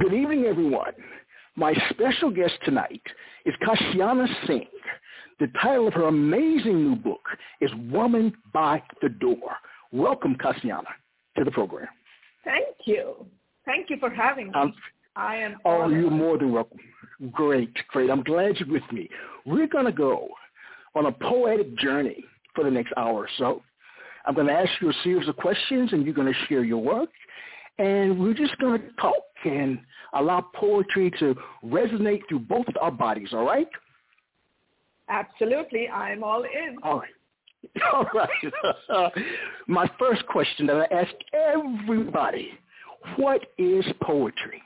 Good evening, everyone. My special guest tonight is Kashiana Singh. The title of her amazing new book is Woman by the Door. Welcome, Kashiana, to the program. Thank you. Thank you for having me. I am honored. Oh, you're more than welcome. Great. I'm glad you're with me. We're going to go on a poetic journey for the next hour or so. I'm going to ask you a series of questions, and you're going to share your work. And we're just going to talk and allow poetry to resonate through both our bodies, all right? Absolutely. I'm all in. All right. My first question that I ask everybody, what is poetry?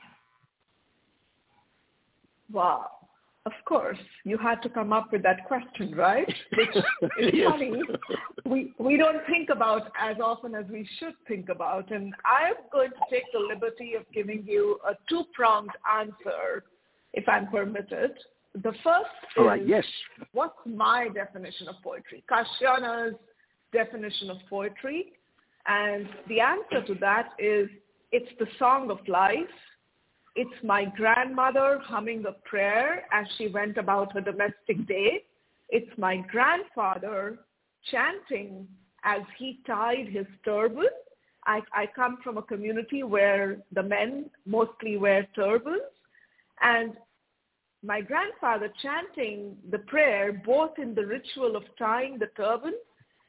Wow. Of course, you had to come up with that question, right? It's yes. Funny. We don't think about as often as we should think about. And I'm going to take the liberty of giving you a two-pronged answer, if I'm permitted. The first is, What's my definition of poetry? Kashiana's definition of poetry. And the answer to that is, it's the song of life. It's my grandmother humming a prayer as she went about her domestic day. It's my grandfather chanting as he tied his turban. I come from a community where the men mostly wear turbans. And my grandfather chanting the prayer, both in the ritual of tying the turban,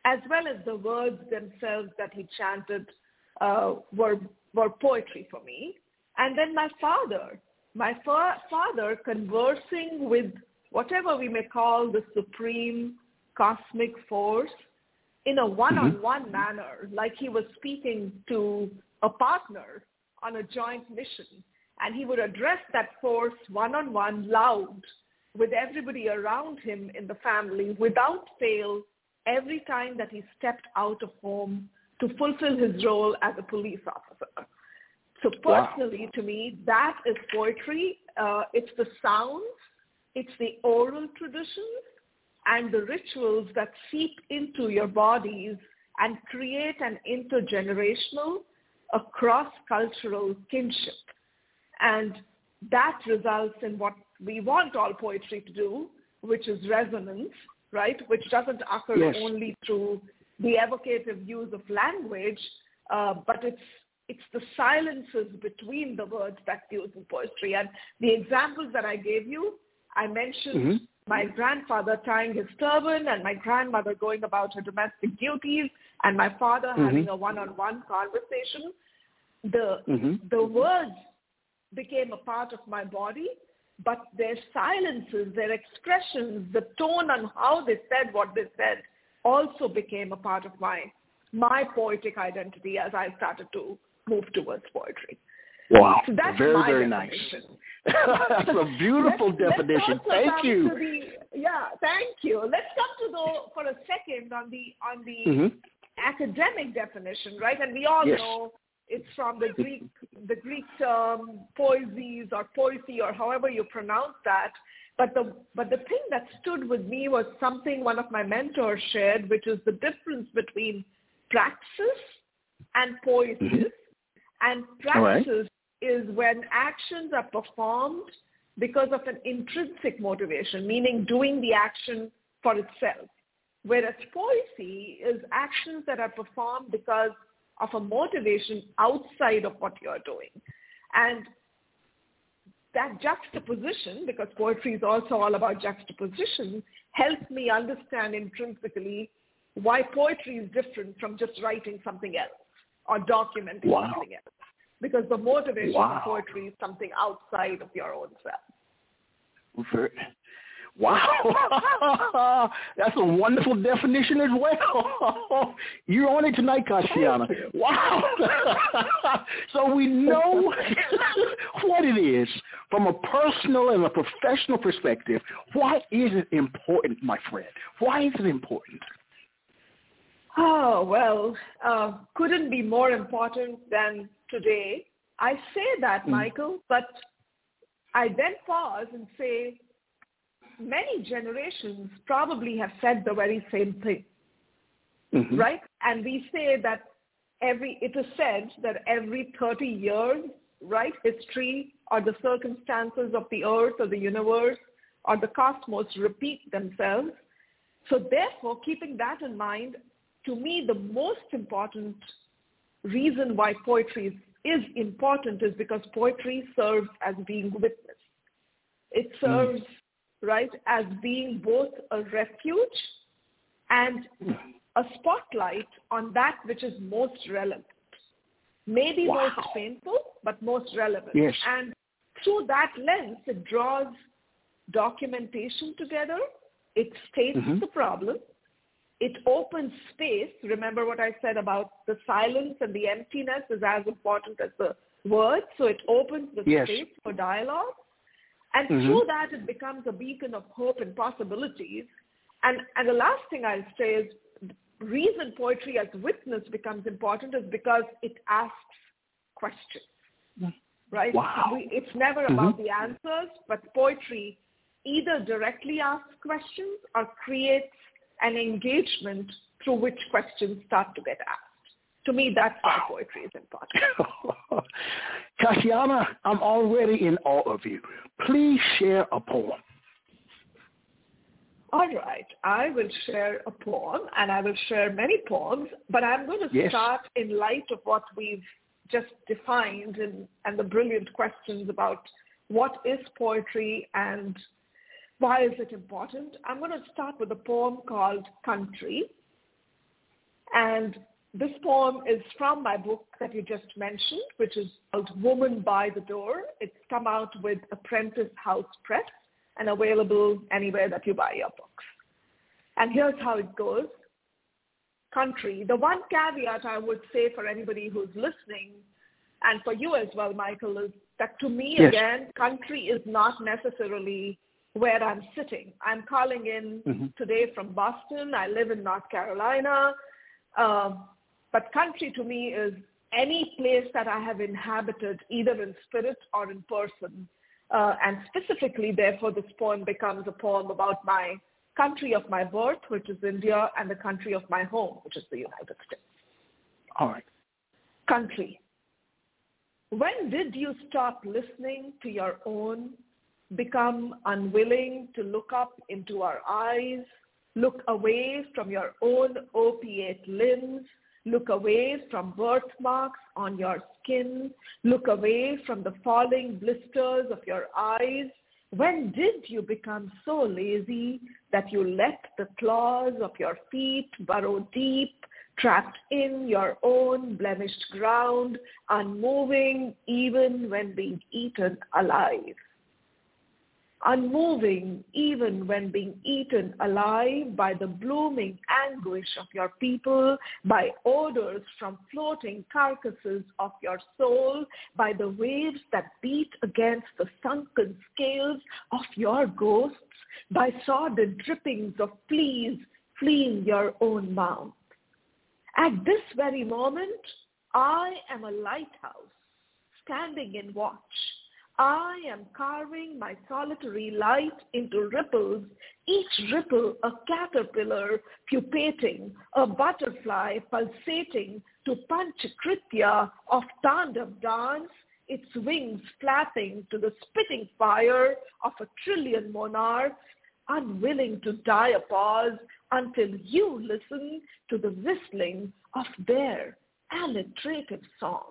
as well as the words themselves that he chanted were poetry for me. And then my father conversing with whatever we may call the supreme cosmic force in a one-on-one manner, like he was speaking to a partner on a joint mission. And he would address that force one-on-one loud with everybody around him in the family without fail every time that he stepped out of home to fulfill his role as a police officer. So personally, to me, that is poetry. It's the sounds, it's the oral traditions, and the rituals that seep into your bodies and create an intergenerational, cross-cultural kinship. And that results in what we want all poetry to do, which is resonance, right? Which doesn't occur only through the evocative use of language, but it's the silences between the words that use in poetry. And the examples that I gave you, I mentioned my grandfather tying his turban and my grandmother going about her domestic duties and my father having a one-on-one conversation. The words became a part of my body, but their silences, their expressions, the tone on how they said what they said also became a part of my poetic identity as I started to move towards poetry. Wow. So that's very nice. That's a beautiful definition. Thank you. Thank you. Let's come to, though, for a second on the academic definition, right? And we all know it's from the Greek term poiesis or poesy or however you pronounce that. But the thing that stood with me was something one of my mentors shared, which is the difference between praxis and poiesis. And praxis is when actions are performed because of an intrinsic motivation, meaning doing the action for itself. Whereas poesy is actions that are performed because of a motivation outside of what you're doing. And that juxtaposition, because poetry is also all about juxtaposition, helped me understand intrinsically why poetry is different from just writing something else or documenting something else. Because the motivation of poetry is something outside of your own self. Wow. That's a wonderful definition as well. You're on it tonight, Kashiana. Wow. So we know what it is from a personal and a professional perspective. Why is it important, my friend? Why is it important? Oh, well, couldn't be more important than today. I say that, Michael, but I then pause and say many generations probably have said the very same thing, right? And we say that it is said that every 30 years, right, history or the circumstances of the earth or the universe or the cosmos repeat themselves. So therefore, keeping that in mind, to me, the most important reason why poetry is important is because poetry serves as being witness. It serves, right, as being both a refuge and a spotlight on that which is most relevant. Maybe most painful, but most relevant. Yes. And through that lens, it draws documentation together. It states the problem. It opens space. Remember what I said about the silence and the emptiness is as important as the words. So it opens the space for dialogue. And through that, it becomes a beacon of hope and possibilities. And the last thing I'll say is the reason poetry as witness becomes important is because it asks questions, right? Wow. It's never about the answers, but poetry either directly asks questions or creates an engagement through which questions start to get asked. To me, that's why poetry is important. Kashiana, I'm already in awe of you. Please share a poem. All right. I will share a poem, and I will share many poems, but I'm going to start in light of what we've just defined and the brilliant questions about what is poetry and why is it important. I'm going to start with a poem called Country. And this poem is from my book that you just mentioned, which is called Woman by the Door. It's come out with Apprentice House Press and available anywhere that you buy your books. And here's how it goes. Country. The one caveat I would say for anybody who's listening, and for you as well, Michael, is that to me, again, country is not necessarily where I'm sitting. I'm calling in today from Boston. I live in North Carolina. But country to me is any place that I have inhabited, either in spirit or in person. And specifically, therefore, this poem becomes a poem about my country of my birth, which is India, and the country of my home, which is the United States. All right. Country. When did you stop listening to your own, become unwilling to look up into our eyes, look away from your own opiate limbs, look away from birthmarks on your skin, look away from the falling blisters of your eyes? When did you become so lazy that you let the claws of your feet burrow deep, trapped in your own blemished ground, unmoving even when being eaten alive? Unmoving even when being eaten alive by the blooming anguish of your people, by odors from floating carcasses of your soul, by the waves that beat against the sunken scales of your ghosts, by sordid drippings of fleas fleeing your own mouth. At this very moment, I am a lighthouse, standing in watch. I am carving my solitary light into ripples, each ripple a caterpillar pupating, a butterfly pulsating to Panchakritya of Tandav dance, its wings flapping to the spitting fire of a trillion monarchs, unwilling to die a pause until you listen to the whistling of their alliterative song.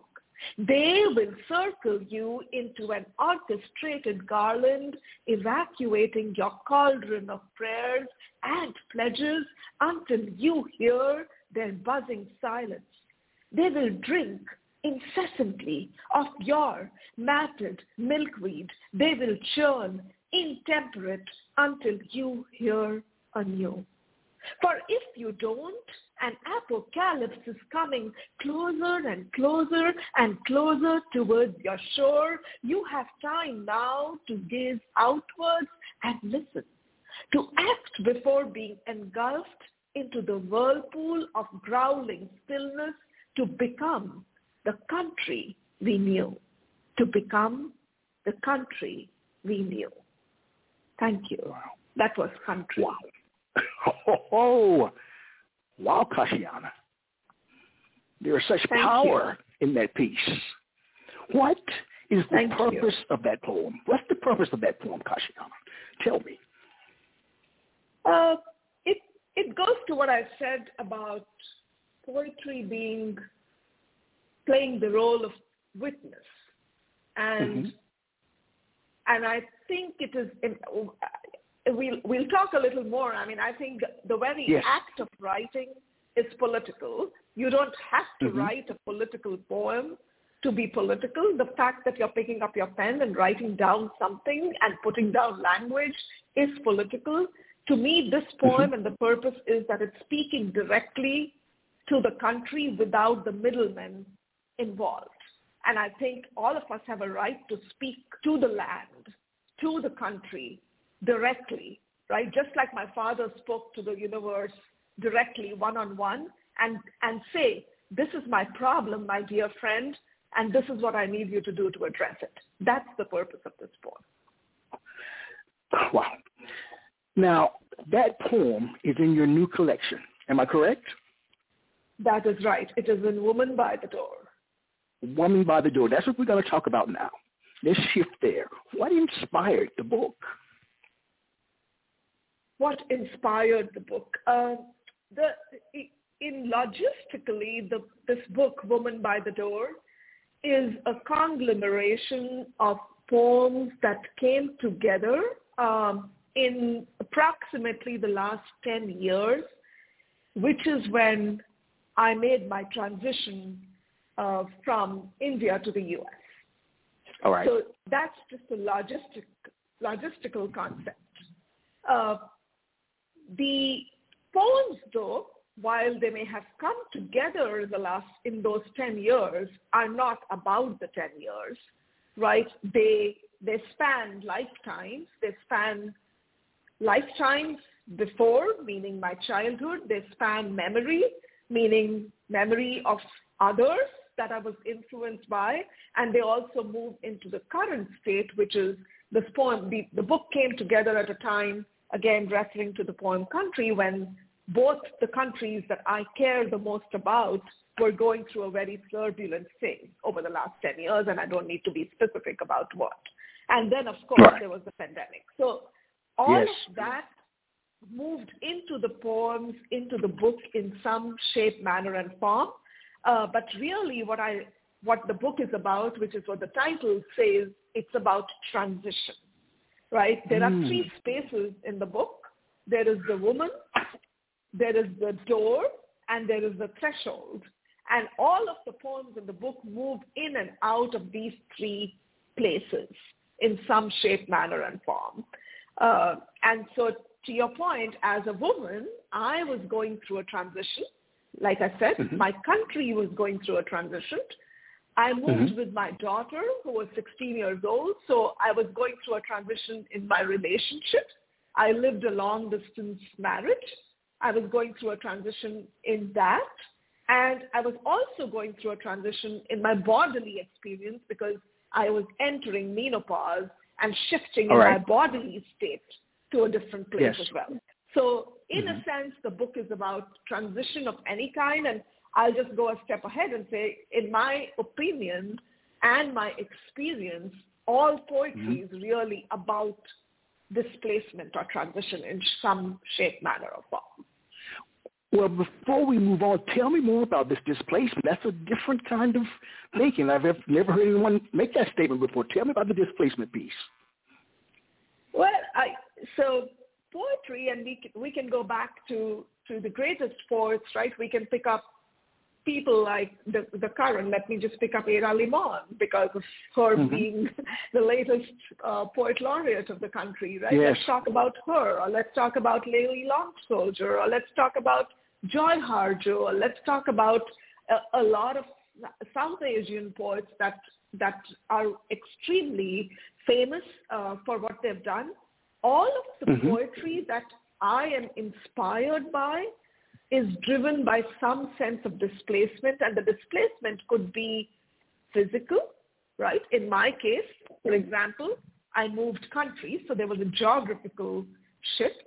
They will circle you into an orchestrated garland, evacuating your cauldron of prayers and pledges until you hear their buzzing silence. They will drink incessantly of yore, matted milkweed, they will churn, intemperate, until you hear anew. For if you don't, an apocalypse is coming closer and closer towards your shore. You have time now to gaze outwards and listen, to act before being engulfed into the whirlpool of growling stillness, to become the country we knew, Thank you. Wow. That was country. Wow. Oh, wow, Kashiana. There is such power in that piece. What is the purpose of that poem? What's the purpose of that poem, Kashiana? Tell me. It goes to what I said about poetry playing the role of witness, and I think it is. We'll talk a little more. I mean, I think the very act of writing is political. You don't have to write a political poem to be political. The fact that you're picking up your pen and writing down something and putting down language is political. To me, this poem and the purpose is that it's speaking directly to the country without the middlemen involved. And I think all of us have a right to speak to the land, to the country, directly, right? Just like my father spoke to the universe directly, one-on-one, and say, this is my problem, my dear friend, and this is what I need you to do to address it. That's the purpose of this poem. Wow. Now, that poem is in your new collection. Am I correct? That is right. It is in Woman by the Door. Woman by the Door. That's what we're going to talk about now. Let's shift there. What inspired the book? What inspired the book? Logistically, this book, Woman by the Door, is a conglomeration of poems that came together in approximately the last 10 years, which is when I made my transition from India to the U.S. All right. So that's just a logistical concept. The poems, though, while they may have come together in those 10 years, are not about the 10 years, right? They span lifetimes. They span lifetimes before, meaning my childhood. They span memory, meaning memory of others that I was influenced by. And they also move into the current state, which is this poem. The book came together at a time, again, referring to the poem Country, when both the countries that I care the most about were going through a very turbulent phase over the last 10 years, and I don't need to be specific about what. And then, of course, there was the pandemic. So all of that moved into the poems, into the book in some shape, manner, and form. But really what the book is about, which is what the title says, it's about transition. Right? There are three spaces in the book. There is the woman, there is the door, and there is the threshold. And all of the poems in the book move in and out of these three places in some shape, manner, and form. And so to your point, as a woman, I was going through a transition. Like I said, my country was going through a transition. I moved with my daughter, who was 16 years old, so I was going through a transition in my relationship. I lived a long-distance marriage. I was going through a transition in that, and I was also going through a transition in my bodily experience because I was entering menopause and shifting my bodily state to a different place as well. So in a sense, the book is about transition of any kind, and I'll just go a step ahead and say, in my opinion and my experience, all poetry is really about displacement or transition in some shape, manner, or form. Well, before we move on, tell me more about this displacement. That's a different kind of thinking. I've never heard anyone make that statement before. Tell me about the displacement piece. Well, poetry, and we can go back to the greatest poets, right? We can pick up people like the current, let me just pick up Ada Limón because of her being the latest poet laureate of the country, right? Yes. Let's talk about her, or let's talk about Layli Long Soldier, or let's talk about Joy Harjo, or let's talk about a lot of South Asian poets that are extremely famous for what they've done. All of the poetry that I am inspired by is driven by some sense of displacement, and the displacement could be physical, right? In my case, for example, I moved countries, so there was a geographical shift.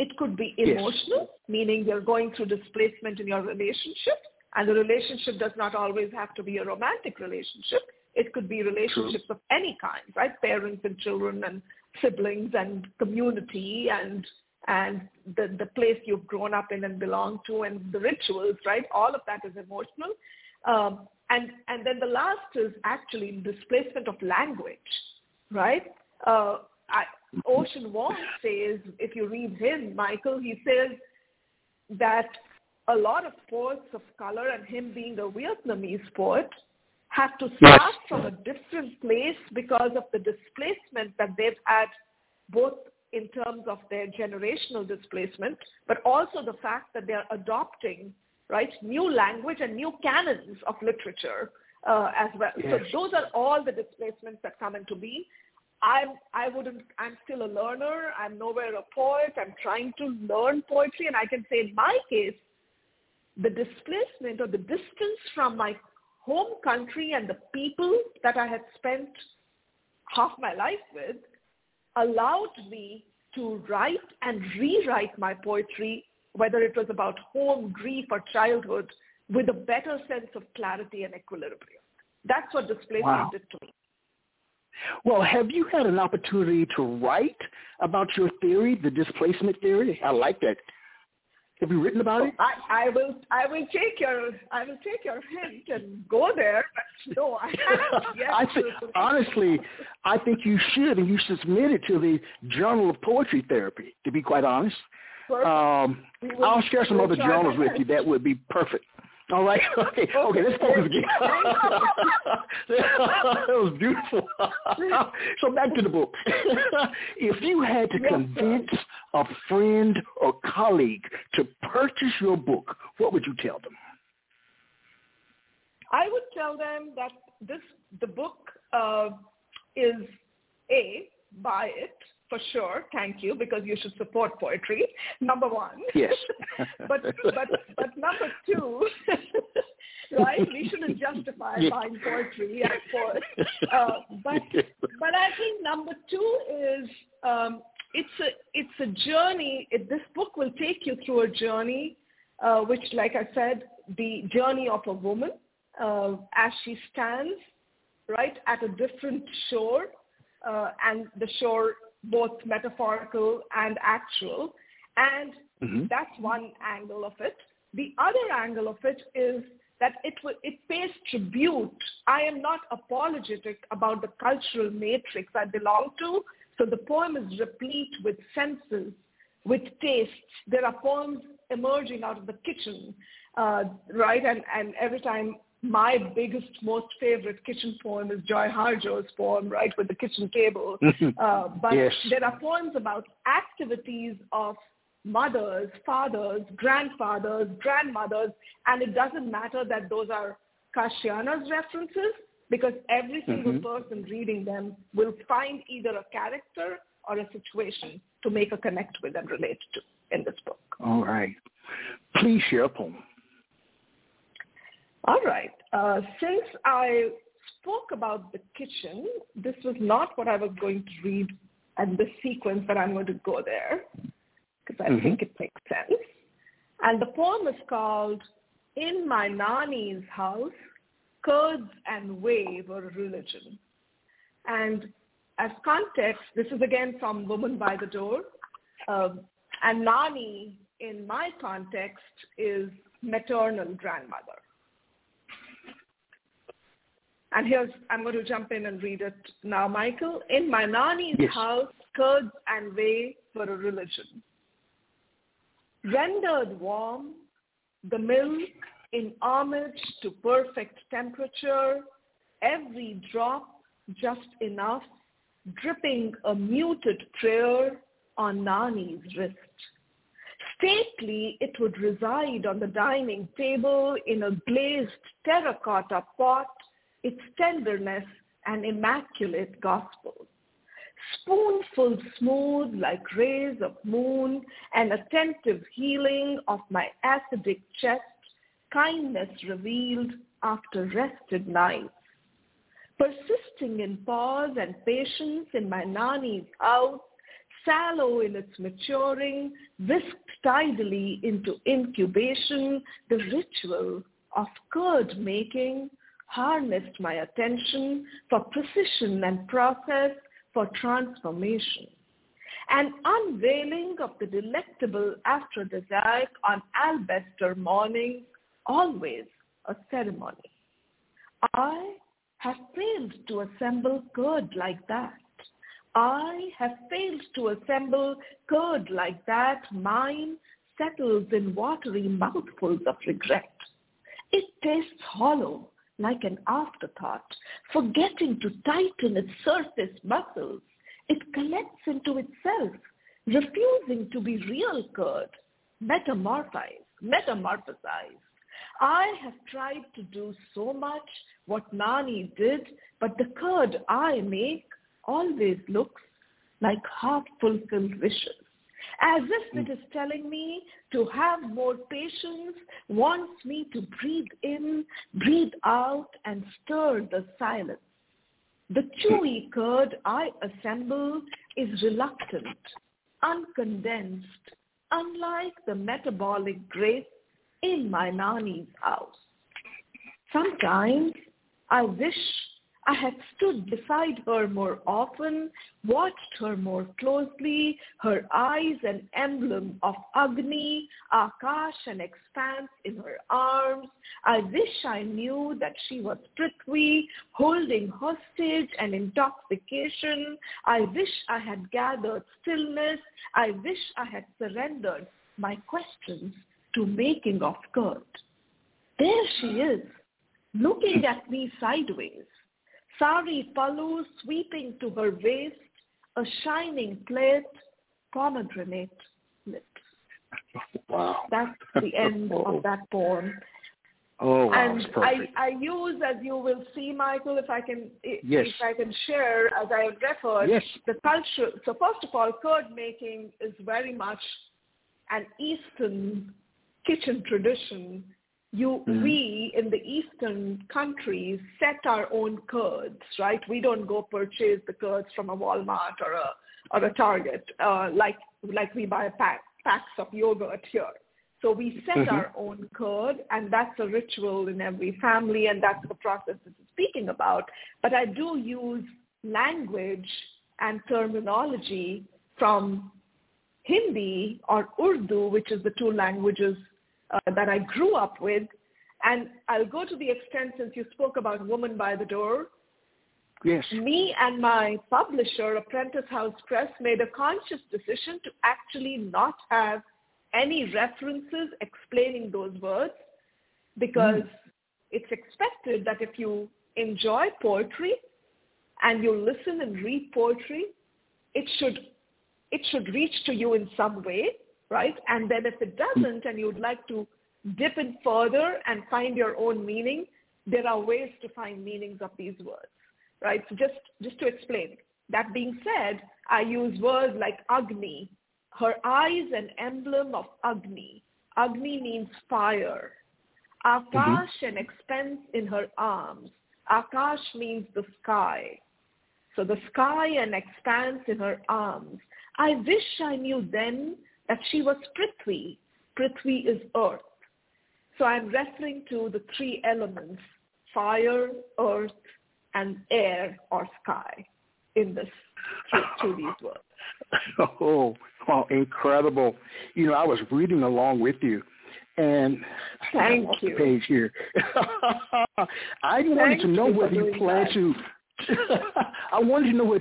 It could be emotional, meaning you're going through displacement in your relationship, and the relationship does not always have to be a romantic relationship. It could be relationships of any kind, right? Parents and children and siblings and community and the place you've grown up in and belong to and the rituals, right? All of that is emotional. And then the last is actually displacement of language, right? Ocean Vuong says, if you read him, Michael, he says that a lot of poets of color, and him being a Vietnamese poet, have to start from a different place because of the displacement that they've had, both in terms of their generational displacement, but also the fact that they're adopting, right, new language and new canons of literature as well. Yes. So those are all the displacements that come into being. I'm still a learner. I'm nowhere a poet. I'm trying to learn poetry. And I can say in my case, the displacement or the distance from my home country and the people that I had spent half my life with allowed me to write and rewrite my poetry, whether it was about home, grief, or childhood, with a better sense of clarity and equilibrium. That's what displacement did to me. Well, have you had an opportunity to write about your theory, the displacement theory? I like that. Have you written about it? I will take your hint and go there. But no, I haven't yet. Honestly, I think you should, and you should submit it to the Journal of Poetry Therapy. To be quite honest, I'll share some other journals with you. That would be perfect. All right. Okay. Let's focus again. That was beautiful. So back to the book. If you had to convince a friend or colleague to purchase your book, what would you tell them? I would tell them that the book is A, buy it for sure. Thank you, because you should support poetry. Number one. Yes. but number two, right? We shouldn't justify buying poetry and poets. But I think number two is it's a journey. This book will take you through a journey, which, like I said, the journey of a woman as she stands right at a different shore, and the shore, both metaphorical and actual. And that's one angle of it. The other angle of it is that it pays tribute. I am not apologetic about the cultural matrix I belong to. So the poem is replete with senses, with tastes. There are poems emerging out of the kitchen, right? And every time, my biggest, most favorite kitchen poem is Joy Harjo's poem, right, with the kitchen table. There are poems about activities of mothers, fathers, grandfathers, grandmothers, and it doesn't matter that those are Kashiana's references, because every single person reading them will find either a character or a situation to make a connect with and relate to in this book. All right. Please share a poem. All right. Since I spoke about the kitchen, this was not what I was going to read and the sequence, but I'm going to go there because I think it makes sense. And the poem is called "In My Nani's House, Curds and Whey Were a Religion." And as context, this is again from Woman by the Door. And Nani, in my context, is maternal grandmother. And I'm going to jump in and read it now, Michael. "In my Nani's house, curds and whey were a religion. Rendered warm, the milk In homage to perfect temperature, every drop just enough, dripping a muted prayer on Nani's wrist. Stately, it would reside on the dining table in a glazed terracotta pot, its tenderness an immaculate gospel. Spoonful smooth like rays of moon, an attentive healing of my acidic chest, kindness revealed after rested nights. Persisting in pause and patience in my Nani's house, sallow in its maturing, whisked tidily into incubation, the ritual of curd making harnessed my attention for precision and process, for transformation. An unveiling of the delectable aphrodisiac on Albester morning, always a ceremony. I have failed to assemble curd like that. I have failed to assemble curd like that. Mine settles in watery mouthfuls of regret. It tastes hollow, like an afterthought, forgetting to tighten its surface muscles. It collects into itself, refusing to be real curd, metamorphosized. I have tried to do so much what Nani did, but the curd I make always looks like half-fulfilled wishes, as if it is telling me to have more patience, wants me to breathe in, breathe out, and stir the silence. The chewy curd I assemble is reluctant, uncondensed, unlike the metabolic grace in my Nani's house. Sometimes I wish I had stood beside her more often, watched her more closely, her eyes an emblem of Agni, Akash an expanse in her arms. I wish I knew that she was Prithvi, holding hostage and intoxication. I wish I had gathered stillness. I wish I had surrendered my questions to making of curd. There she is, looking at me sideways. Sari palu sweeping to her waist, a shining plate, pomegranate lips. Wow. That's the end of that poem. Oh, wow. And I use, as you will see, Michael, if I can share, as I have referred, the culture. So first of all, curd making is very much an Eastern kitchen tradition. We, in the Eastern countries, set our own curds, right? We don't go purchase the curds from a Walmart or a Target, like we buy packs of yogurt here. So we set our own curd, and that's a ritual in every family, and that's the process that we're speaking about. But I do use language and terminology from Hindi or Urdu, which is the two languages that I grew up with, and I'll go to the extent, since you spoke about Woman by the Door. Yes. Me and my publisher, Apprentice House Press, made a conscious decision to actually not have any references explaining those words, because it's expected that if you enjoy poetry and you listen and read poetry, it should reach to you in some way. Right? And then if it doesn't and you would like to dip in further and find your own meaning, there are ways to find meanings of these words, right? So just to explain. That being said, I use words like Agni. Her eyes an emblem of Agni. Agni means fire. Akash an expanse in her arms. Akash means the sky. So the sky an expanse in her arms. I wish I knew then that she was Prithvi. Prithvi is earth. So I'm referring to the three elements, fire, earth, and air or sky in this, through these words. Oh, wow, incredible. You know, I was reading along with you, and thank you. The page here. I wanted to know whether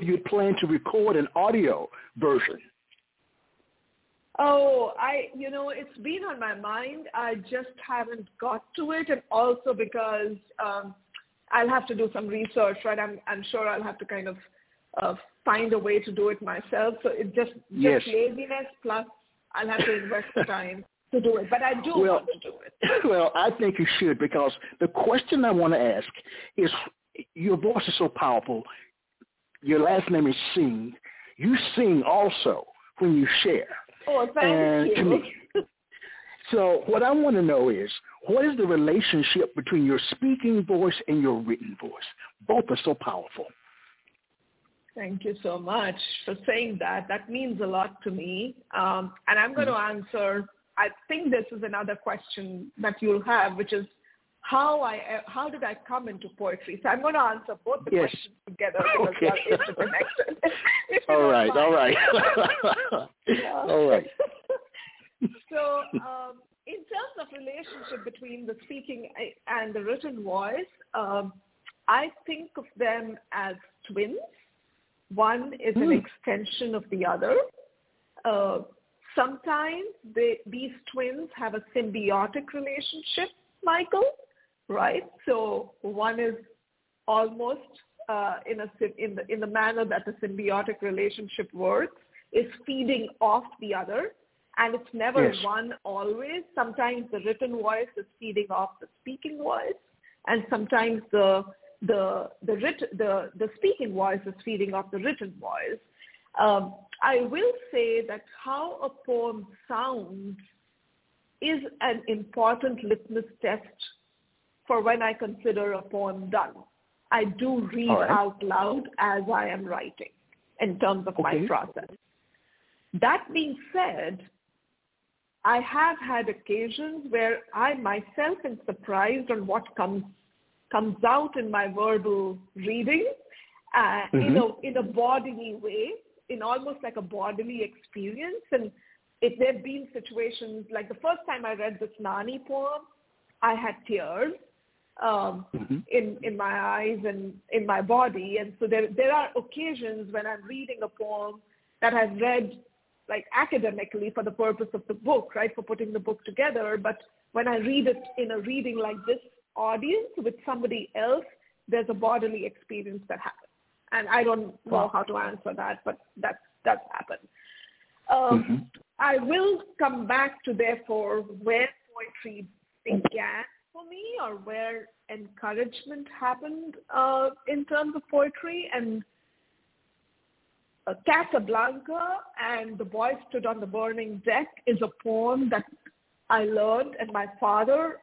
you plan to record an audio version. Oh, it's been on my mind. I just haven't got to it, and also because I'll have to do some research, right? I'm sure I'll have to kind of find a way to do it myself. So it's just laziness, plus I'll have to invest the time to do it. But I do want to do it. Well, I think you should, because the question I want to ask is, your voice is so powerful. Your last name is Singh. You sing also when you share. Oh, thank you. So what I want to know is, what is the relationship between your speaking voice and your written voice? Both are so powerful. Thank you so much for saying that. That means a lot to me. And I'm going to answer, I think this is another question that you'll have, which is how did I come into poetry? So I'm going to answer both the questions together because they're interconnected. All right. So in terms of relationship between the speaking and the written voice, I think of them as twins. One is an extension of the other. Sometimes these twins have a symbiotic relationship, Michael, right? So one is almost in the manner that a symbiotic relationship works, is feeding off the other, and it's never one always. Sometimes the written voice is feeding off the speaking voice, and sometimes the speaking voice is feeding off the written voice. I will say that how a poem sounds is an important litmus test for when I consider a poem done. I do read out loud as I am writing in terms of my process. That being said, I have had occasions where I myself am surprised on what comes out in my verbal reading in a bodily way, in almost like a bodily experience. And there have been situations, like the first time I read this Nani poem, I had tears in my eyes and in my body. And so there are occasions when I'm reading a poem that I've read like academically for the purpose of the book, right, for putting the book together. But when I read it in a reading like this audience with somebody else, there's a bodily experience that happens. And I don't know how to answer that, but that does happen. I will come back to, therefore, where poetry began for me, or where encouragement happened in terms of poetry. And Casablanca and The Boy Stood on the Burning Deck is a poem that I learned and my father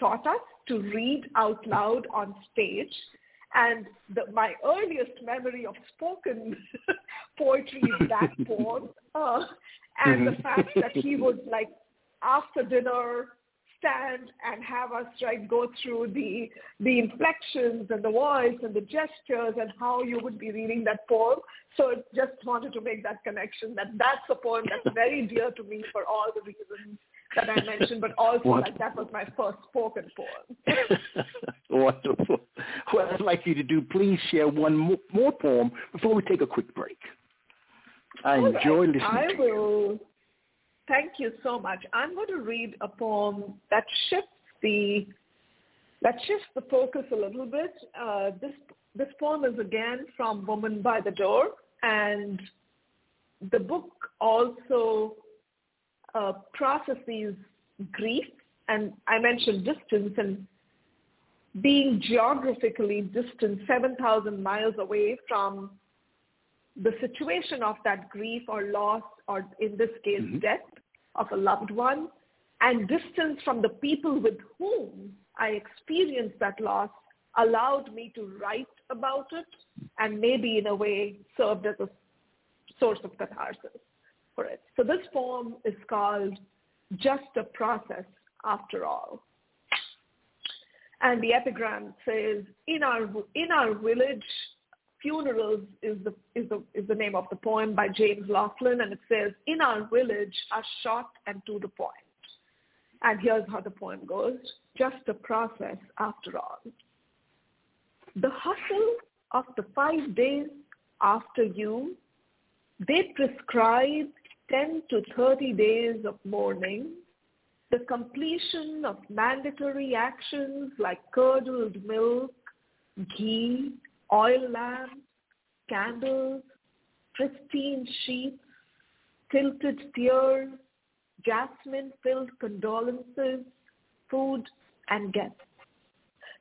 taught us to read out loud on stage. And my earliest memory of spoken poetry is that poem. And the fact that he would, like, after dinner, stand and have us, right, go through the inflections and the voice and the gestures and how you would be reading that poem. So just wanted to make that connection that's a poem that's very dear to me for all the reasons that I mentioned, but also like that was my first spoken poem. Wonderful. Well, I'd like you to please share one more poem before we take a quick break. I enjoy listening to you. Thank you so much. I'm going to read a poem that shifts the focus a little bit. This poem is again from Woman by the Door, and the book also processes grief, and I mentioned distance, and being geographically distant 7,000 miles away from the situation of that grief or loss, or in this case, death of a loved one, and distance from the people with whom I experienced that loss allowed me to write about it, and maybe in a way served as a source of catharsis for it. So this poem is called Just a Process After All. And the epigram says, in our village, Funerals is the name of the poem by James Laughlin, and it says, in our village are short and to the point. And here's how the poem goes, just a process after all. The hustle of the 5 days after you, they prescribe 10 to 30 days of mourning, the completion of mandatory actions like curdled milk, ghee, oil lamps, candles, pristine sheets, tilted tears, jasmine-filled condolences, food, and guests.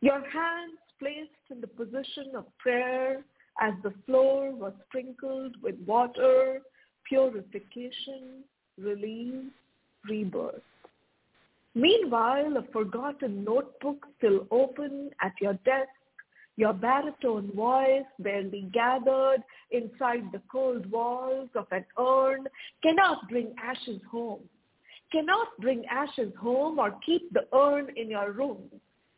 Your hands placed in the position of prayer as the floor was sprinkled with water, purification, release, rebirth. Meanwhile, a forgotten notebook still open at your desk, your baritone voice barely gathered inside the cold walls of an urn, cannot bring ashes home. Cannot bring ashes home or keep the urn in your room.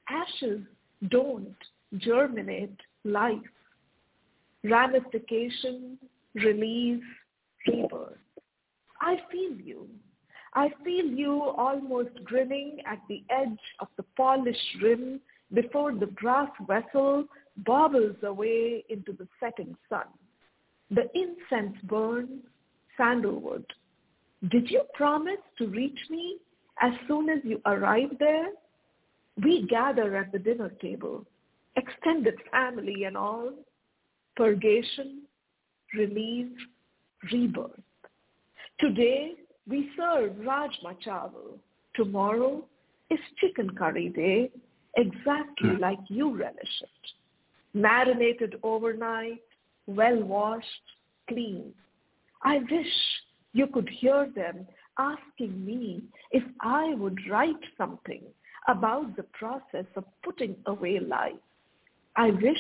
Ashes don't germinate life. Ramification, release, rebirth. I feel you. I feel you almost grinning at the edge of the polished rim before the brass vessel bobbles away into the setting sun. The incense burns, sandalwood. Did you promise to reach me as soon as you arrive there? We gather at the dinner table, extended family and all. Purgation, release, rebirth. Today, we serve Rajma Chaval. Tomorrow is chicken curry day, exactly like you relish it. Marinated overnight, well-washed, clean. I wish you could hear them asking me if I would write something about the process of putting away life. I wish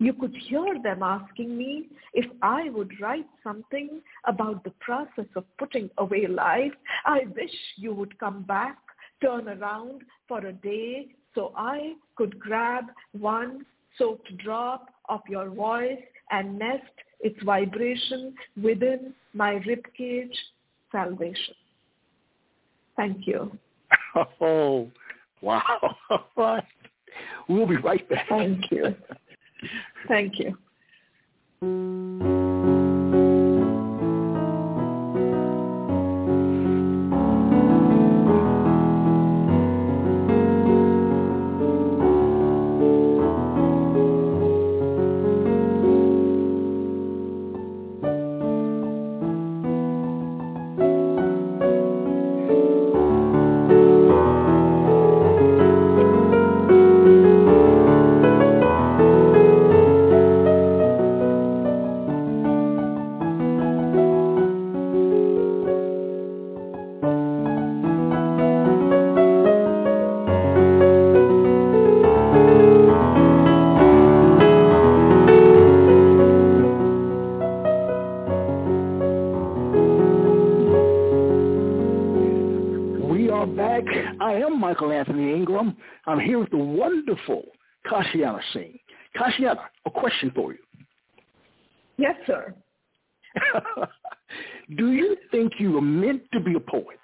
you could hear them asking me if I would write something about the process of putting away life. I wish you would come back, turn around for a day so I could grab one soaked drop of your voice and nest its vibration within my ribcage. Salvation. Thank you. Oh, wow. We'll be right back. Thank you. Thank you. Michael Anthony Ingram. I'm here with the wonderful Kashiana Singh. Kashiana, a question for you. Yes, sir. Do you think you were meant to be a poet?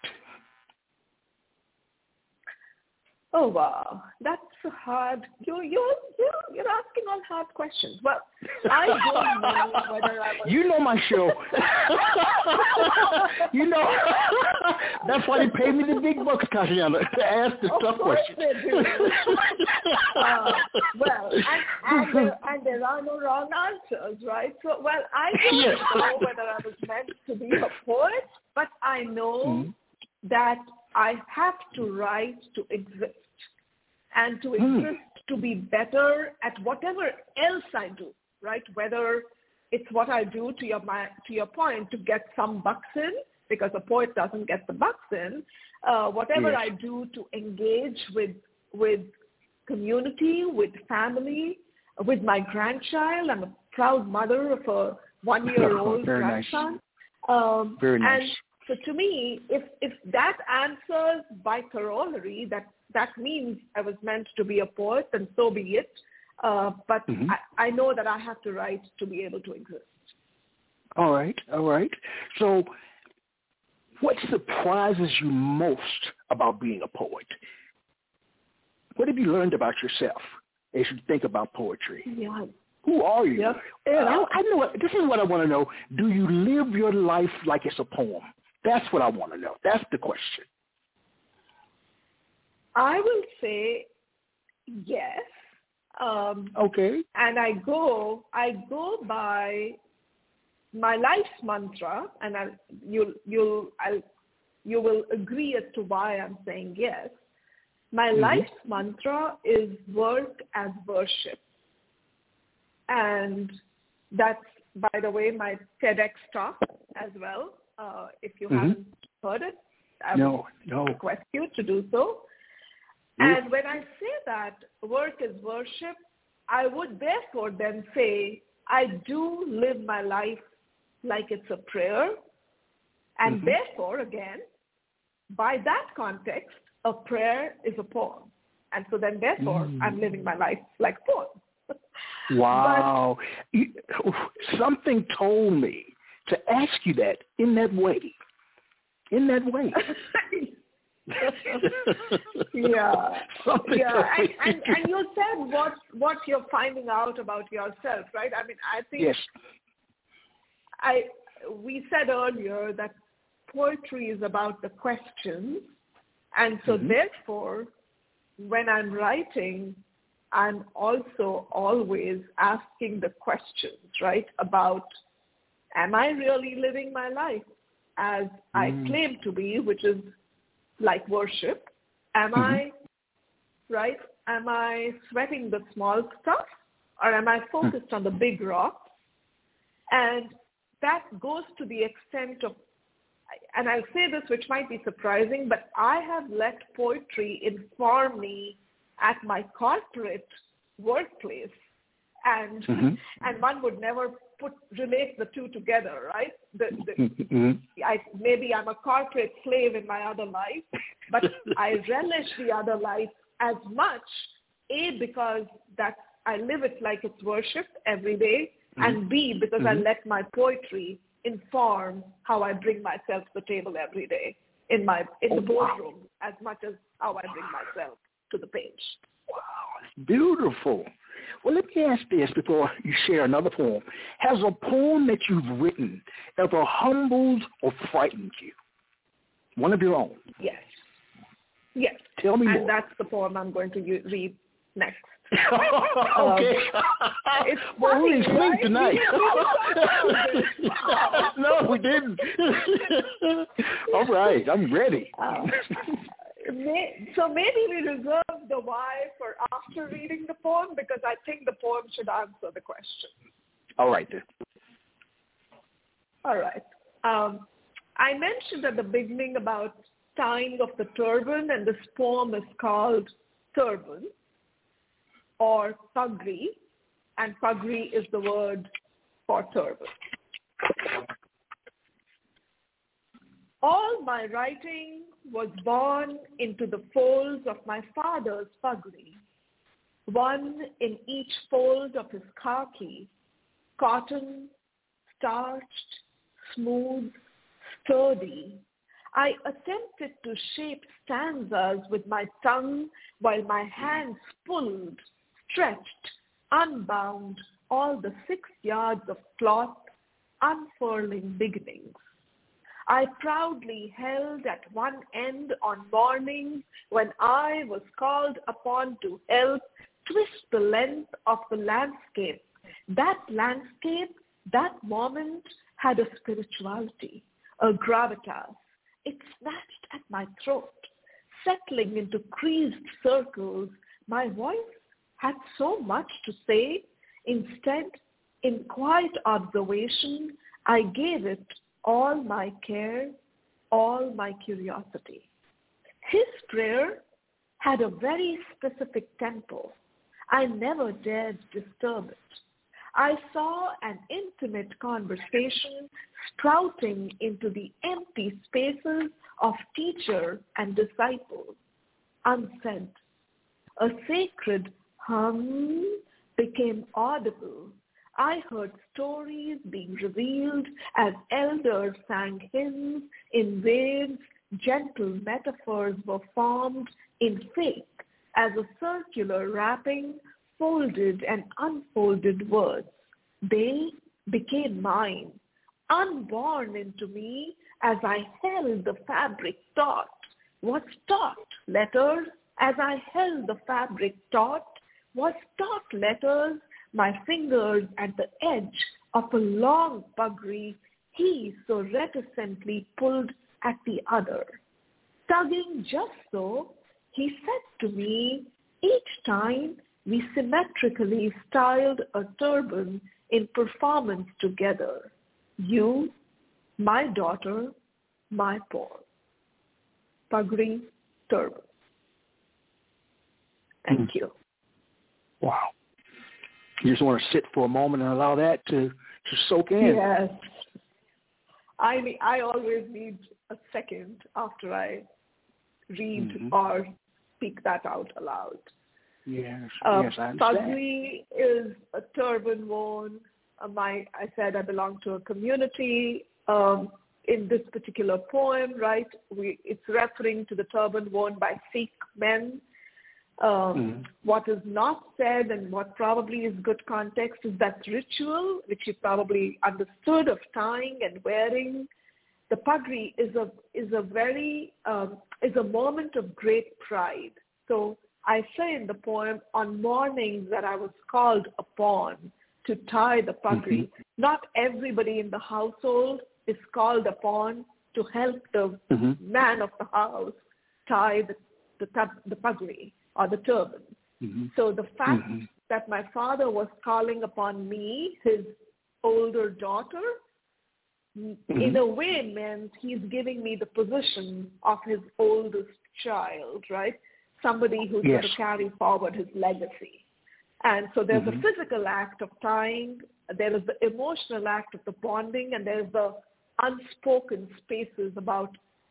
Oh, wow. That's hard. You're asking all hard questions. Well, I don't know whether I was... You know my show. You know. That's why they pay me the big bucks, Kashiana, to ask the tough questions. Well, and there are no wrong answers, right? So, well, I don't know whether I was meant to be a poet, but I know that I have to write to exist, and to exist to be better at whatever else I do, right? Whether it's what I do, to your point, to get some bucks in, because a poet doesn't get the bucks in, whatever I do to engage with community, with family, with my grandchild. I'm a proud mother of a one-year-old grandson. Nice. Very nice. And so to me, if that answers by corollary, that means I was meant to be a poet, and so be it. But I know that I have to write to be able to exist. All right. So what surprises you most about being a poet? What have you learned about yourself as you think about poetry? Yeah. Who are you? Yep. And I know, this is what I want to know. Do you live your life like it's a poem? That's what I want to know. That's the question. I will say yes. Okay. And I go by my life's mantra, and you will agree as to why I'm saying yes. My life's mantra is work as worship. And that's, by the way, my TEDx talk as well. If you haven't heard it, I would request you to do so. And when I say that work is worship, I would therefore then say I do live my life like it's a prayer. And therefore, again, by that context, a prayer is a poem. And so then therefore, I'm living my life like a poem. Wow. But something told me to ask you that in that way. And you said what you're finding out about yourself, right? I mean, I think we said earlier that poetry is about the questions, and so therefore when I'm writing, I'm also always asking the questions, right, about am I really living my life as I claim to be, which is like worship? Am I, right? Am I sweating the small stuff, or am I focused on the big rocks? And that goes to the extent of, and I'll say this, which might be surprising, but I have let poetry inform me at my corporate workplace. And and one would never relate the two together, right? Maybe I'm a corporate slave in my other life, but I relish the other life as much, A, because that I live it like it's worship every day, and B, because I let my poetry inform how I bring myself to the table every day in the boardroom as much as how I bring myself to the page. Wow, it's beautiful. Well, let me ask this before you share another poem. Has a poem that you've written ever humbled or frightened you? One of your own? Yes. Yes. Tell me more. And that's the poem I'm going to read next. Okay. It's well, we didn't sleep tonight. No, we didn't. All right, I'm ready. So maybe we reserve the why for after reading the poem, because I think the poem should answer the question. All right. All right. I mentioned at the beginning about tying of the turban, and this poem is called Turban or Pagri, and Pagri is the word for turban. All my writing was born into the folds of my father's pagri, one in each fold of his khaki, cotton, starched, smooth, sturdy. I attempted to shape stanzas with my tongue while my hands pulled, stretched, unbound all the 6 yards of cloth, unfurling beginnings. I proudly held at one end on mornings when I was called upon to help twist the length of the landscape. That moment had a spirituality, a gravitas. It snatched at my throat, settling into creased circles. My voice had so much to say. Instead, in quiet observation, I gave it all my care, all my curiosity. His prayer had a very specific tempo. I never dared disturb it. I saw an intimate conversation sprouting into the empty spaces of teacher and disciple, unsaid. A sacred hum became audible. I heard stories being revealed as elders sang hymns in waves. Gentle metaphors were formed in faith as a circular wrapping folded and unfolded words. They became mine, unborn into me as I held the fabric taut, was taut letters, as I held the fabric taut, was taut letters, my fingers at the edge of a long pagri he so reticently pulled at the other. Tugging just so, he said to me, each time we symmetrically styled a turban in performance together. You, my daughter, my Paul. Pagri, turban. Thank you. Wow. You just want to sit for a moment and allow that to soak in. Yes. I always need a second after I read or speak that out aloud. Yes, I understand. Pagri is a turban worn. I said I belong to a community. In this particular poem, right, it's referring to the turban worn by Sikh men. What is not said and what probably is good context is that ritual, which you probably understood, of tying and wearing. The pagri is a moment of great pride. So I say in the poem, on mornings that I was called upon to tie the pagri, not everybody in the household is called upon to help the man of the house tie the pagri or the turban. So the fact that my father was calling upon me, his older daughter, in a way meant he's giving me the position of his oldest child, right? Somebody who's going to carry forward his legacy. And so there's a physical act of tying, there is the emotional act of the bonding, and there's the unspoken spaces about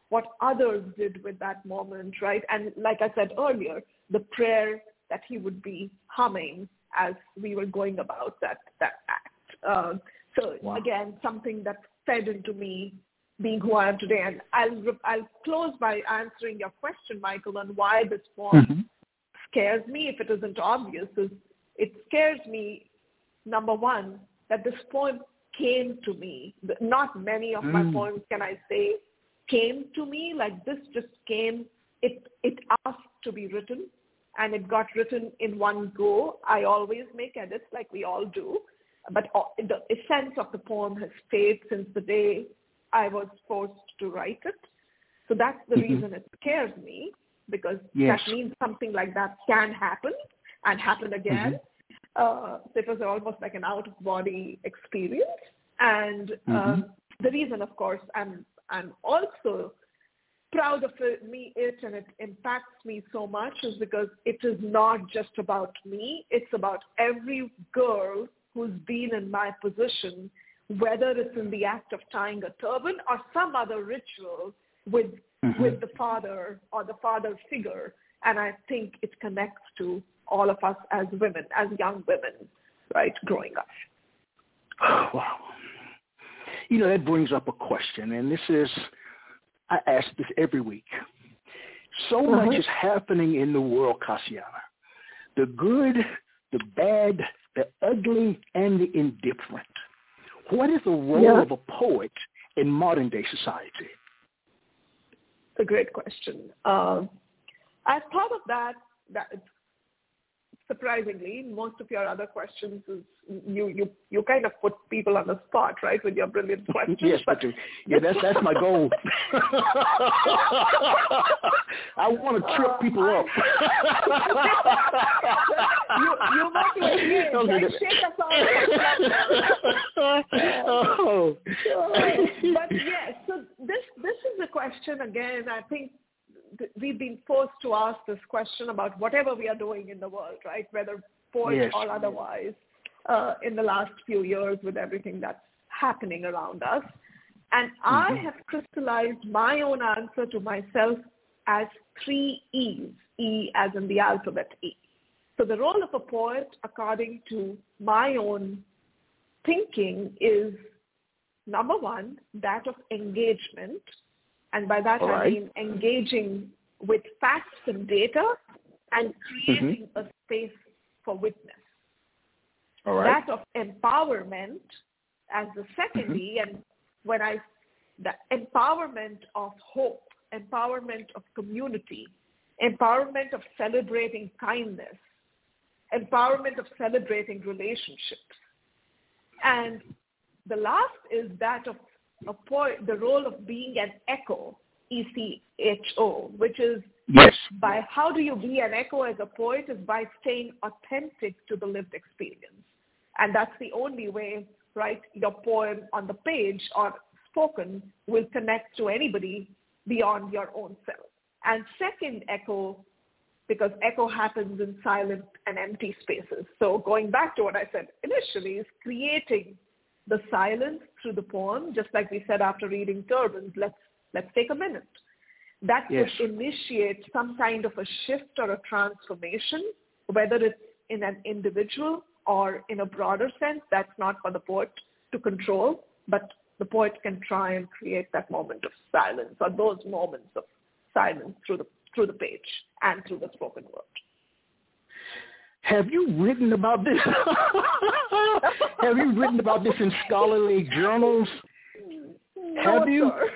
what others did with that moment, right? And like I said earlier, the prayer that he would be humming as we were going about that act. So again, something that fed into me being who I am today. And I'll close by answering your question, Michael, on why this poem scares me, if it isn't obvious. It scares me, number one, that this poem came to me. Not many of my poems, can I say, came to me. Like this just came, it asked to be written, and it got written in one go. I always make edits like we all do, but the essence of the poem has stayed since the day I was forced to write it. So that's the reason it scares me, because that means something like that can happen and happen again. It was almost like an out-of-body experience. And the reason, of course, I'm also proud of it, and it impacts me so much, is because it is not just about me. It's about every girl who's been in my position, whether it's in the act of tying a turban or some other ritual with the father or the father figure. And I think it connects to all of us as women, as young women, right, growing up. Oh, wow. You know, that brings up a question, and this is, I ask this every week. So much is happening in the world, Kashiana. The good, the bad, the ugly, and the indifferent. What is the role of a poet in modern-day society? It's a great question. I've thought of that surprisingly. Most of your other questions, is you kind of put people on the spot, right, with your brilliant questions. Yes, but that's my goal. I want to trip people up. You want to shake us all. But yes, so this is the question again. I think we've been forced to ask this question about whatever we are doing in the world, right, whether poet or otherwise, in the last few years with everything that's happening around us. And I have crystallized my own answer to myself as 3 E's, E as in the alphabet E. So the role of a poet, according to my own thinking, is, number one, that of engagement. And by that I mean engaging with facts and data and creating a space for witness. That of empowerment as the second E, and when I, the empowerment of hope, empowerment of community, empowerment of celebrating kindness, empowerment of celebrating relationships. And the last is that of the role of being an echo, E-C-H-O, which is yes. By how do you be an echo as a poet is by staying authentic to the lived experience. And that's the only way, right, your poem on the page or spoken will connect to anybody beyond your own self. And second, echo, because echo happens in silent and empty spaces. So going back to what I said initially is creating the silence through the poem, just like we said after reading Turbans, let's take a minute. That yes. could initiate some kind of a shift or a transformation, whether it's in an individual or in a broader sense. That's not for the poet to control, but the poet can try and create that moment of silence or those moments of silence through the page and through the spoken word. Have you written about this? Have you written about this in scholarly journals? No, have you? Sir.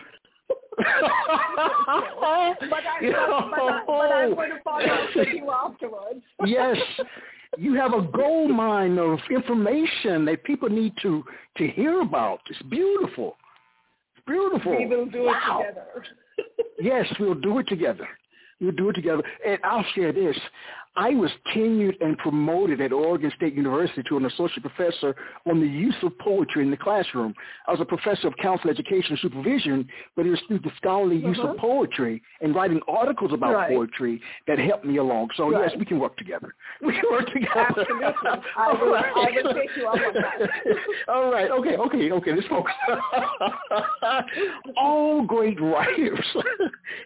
But I'm going to follow up with you afterwards. Yes. You have a gold mine of information that people need to hear about. It's beautiful. It's beautiful. We will do wow. it together. Yes, we'll do it together. We'll do it together. And I'll share this. I was tenured and promoted at Oregon State University to an associate professor on the use of poetry in the classroom. I was a professor of counseling, education, and supervision, but it was through the scholarly use of poetry and writing articles about right. poetry that helped me along. So, right. yes, we can work together. We can work together. Absolutely. I will take you up on that. All right. Okay. Let's focus. All great writers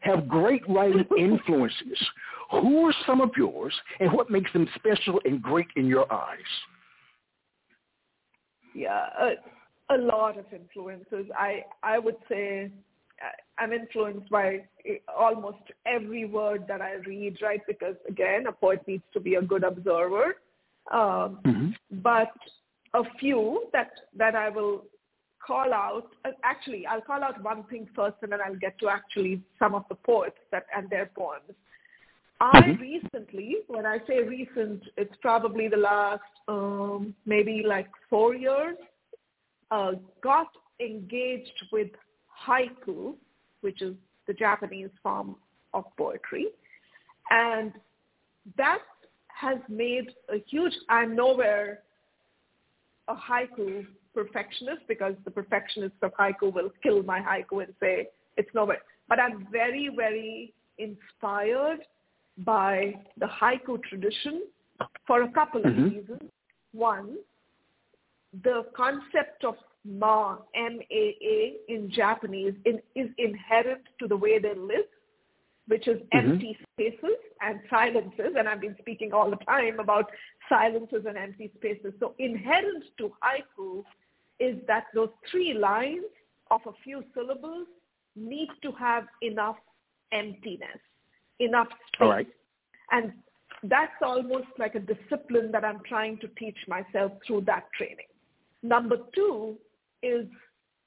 have great writing influences. Who are some of yours, and what makes them special and great in your eyes? Yeah, a lot of influences. I would say I'm influenced by almost every word that I read, right? Because, again, a poet needs to be a good observer. But a few that I will call out. Actually, I'll call out one thing first, and then I'll get to actually some of the poets and their poems. I recently, when I say recent, it's probably the last maybe like 4 years, got engaged with haiku, which is the Japanese form of poetry. And that has made a huge, I'm nowhere a haiku perfectionist because the perfectionists of haiku will kill my haiku and say it's nowhere. But I'm very, very inspired by the haiku tradition for a couple of reasons. One, the concept of ma, M-A-A, in Japanese is inherent to the way they live, which is empty spaces and silences. And I've been speaking all the time about silences and empty spaces. So inherent to haiku is that those three lines of a few syllables need to have enough emptiness. Enough space. Right. And that's almost like a discipline that I'm trying to teach myself through that training. Number two is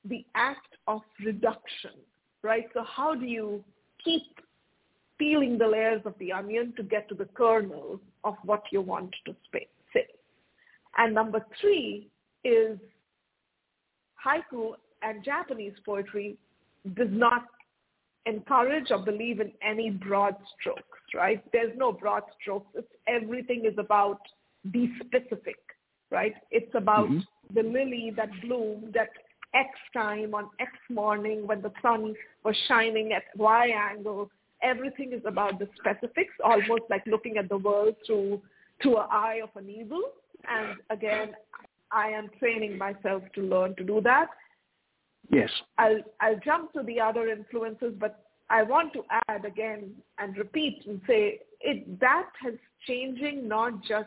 the act of reduction, right? So how do you keep peeling the layers of the onion to get to the kernel of what you want to say? And number three is haiku and Japanese poetry does not encourage or believe in any broad strokes, right? There's no broad strokes. Everything is about be specific, right? It's about the lily that bloomed at X time on X morning when the sun was shining at Y angle. Everything is about the specifics, almost like looking at the world through an eye of a needle. And again, I am training myself to learn to do that. Yes. I'll jump to the other influences, but I want to add again and repeat and say that has changing not just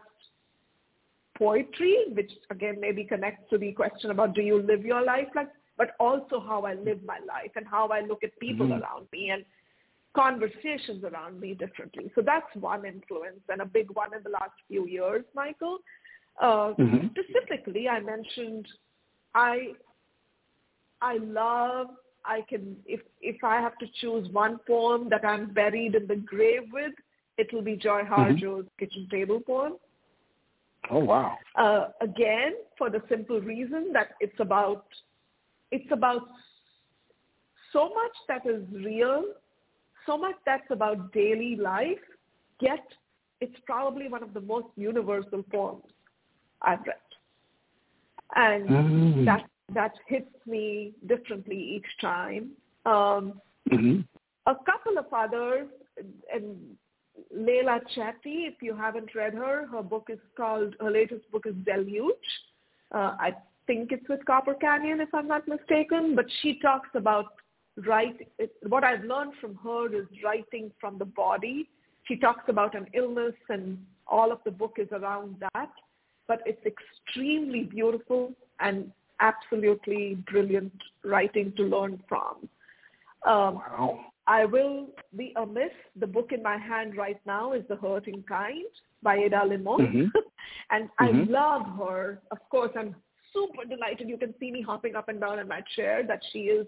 poetry, which again maybe connects to the question about do you live your life like, but also how I live my life and how I look at people around me and conversations around me differently. So that's one influence and a big one in the last few years, Michael. Specifically, I mentioned I I love. I can, if I have to choose one poem that I'm buried in the grave with, it will be Joy Harjo's Kitchen Table poem. Oh, wow. Again, for the simple reason that it's about so much that is real, so much that's about daily life, yet it's probably one of the most universal poems I've read. And that hits me differently each time. A couple of others, and Leila Chatti, if you haven't read her book is called, her latest book is Deluge. I think it's with Copper Canyon, if I'm not mistaken, but she talks about what I've learned from her is writing from the body. She talks about an illness and all of the book is around that, but it's extremely beautiful and absolutely brilliant writing to learn from. Wow. I will be amiss. The book in my hand right now is The Hurting Kind by Ada Limón. And I love her. Of course, I'm super delighted. You can see me hopping up and down in my chair that she is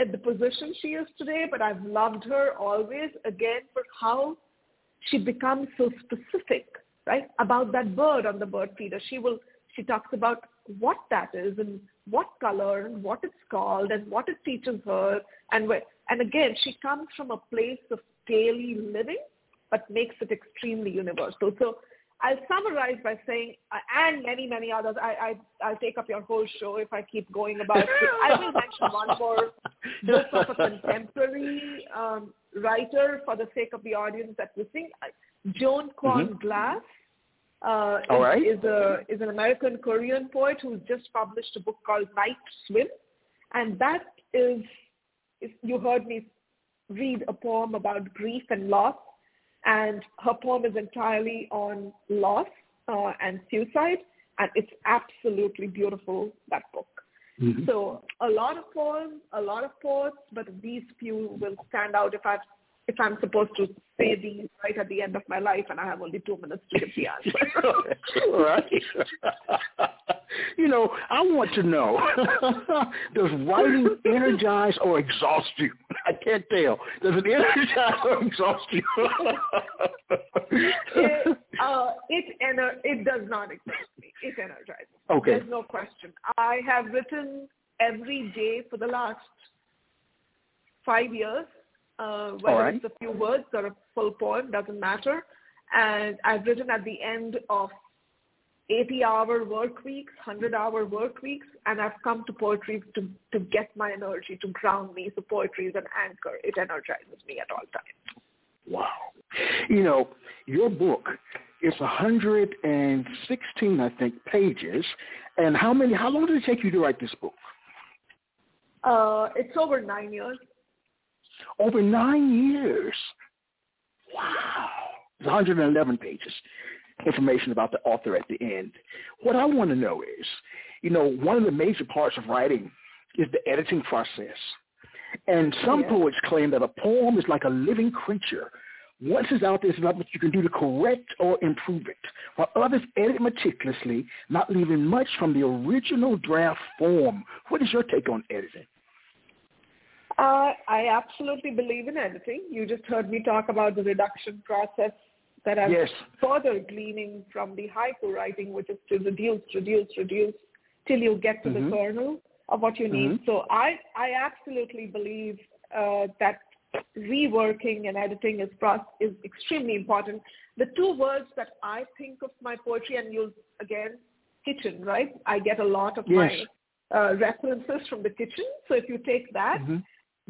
at the position she is today. But I've loved her always, again, for how she becomes so specific, right, about that bird on the bird feeder. She talks about what that is and what color and what it's called and what it teaches her and where. And again, she comes from a place of daily living, but makes it extremely universal. So I'll summarize by saying, and many, many others, I'll take up your whole show if I keep going about it. I will mention one more book of a contemporary writer for the sake of the audience that's listening. Joan Kwon Glass is an American-Korean poet who's just published a book called Night Swim. And that is... You heard me read a poem about grief and loss, and her poem is entirely on loss and suicide, and it's absolutely beautiful, that book. So a lot of poems, a lot of poets, but these few will stand out if I'm supposed to say these right at the end of my life, and I have only 2 minutes to give the answer. Right. You know, I want to know, does writing energize or exhaust you? I can't tell. Does it energize or exhaust you? It does not exhaust me. It energizes me. Okay. There's no question. I have written every day for the last 5 years. Whether it's a few words or a full poem, doesn't matter. And I've written at the end of 80-hour work weeks, 100-hour work weeks, and I've come to poetry to get my energy, to ground me. So poetry is an anchor. It energizes me at all times. Wow. You know, your book is 116, I think, pages. And how long did it take you to write this book? It's over 9 years. Over 9 years. Wow. 111 pages. Information about the author at the end. What I want to know is, you know, one of the major parts of writing is the editing process. And some poets claim that a poem is like a living creature. Once it's out there, there's not much you can do to correct or improve it, while others edit meticulously, not leaving much from the original draft form. What is your take on editing? I absolutely believe in editing. You just heard me talk about the reduction process that I'm further gleaning from the haiku writing, which is to reduce, till you get to the kernel of what you need. So I absolutely believe that reworking and editing is extremely important. The two words that I think of my poetry, and you'll, again, kitchen, right? I get a lot of my references from the kitchen. So if you take that,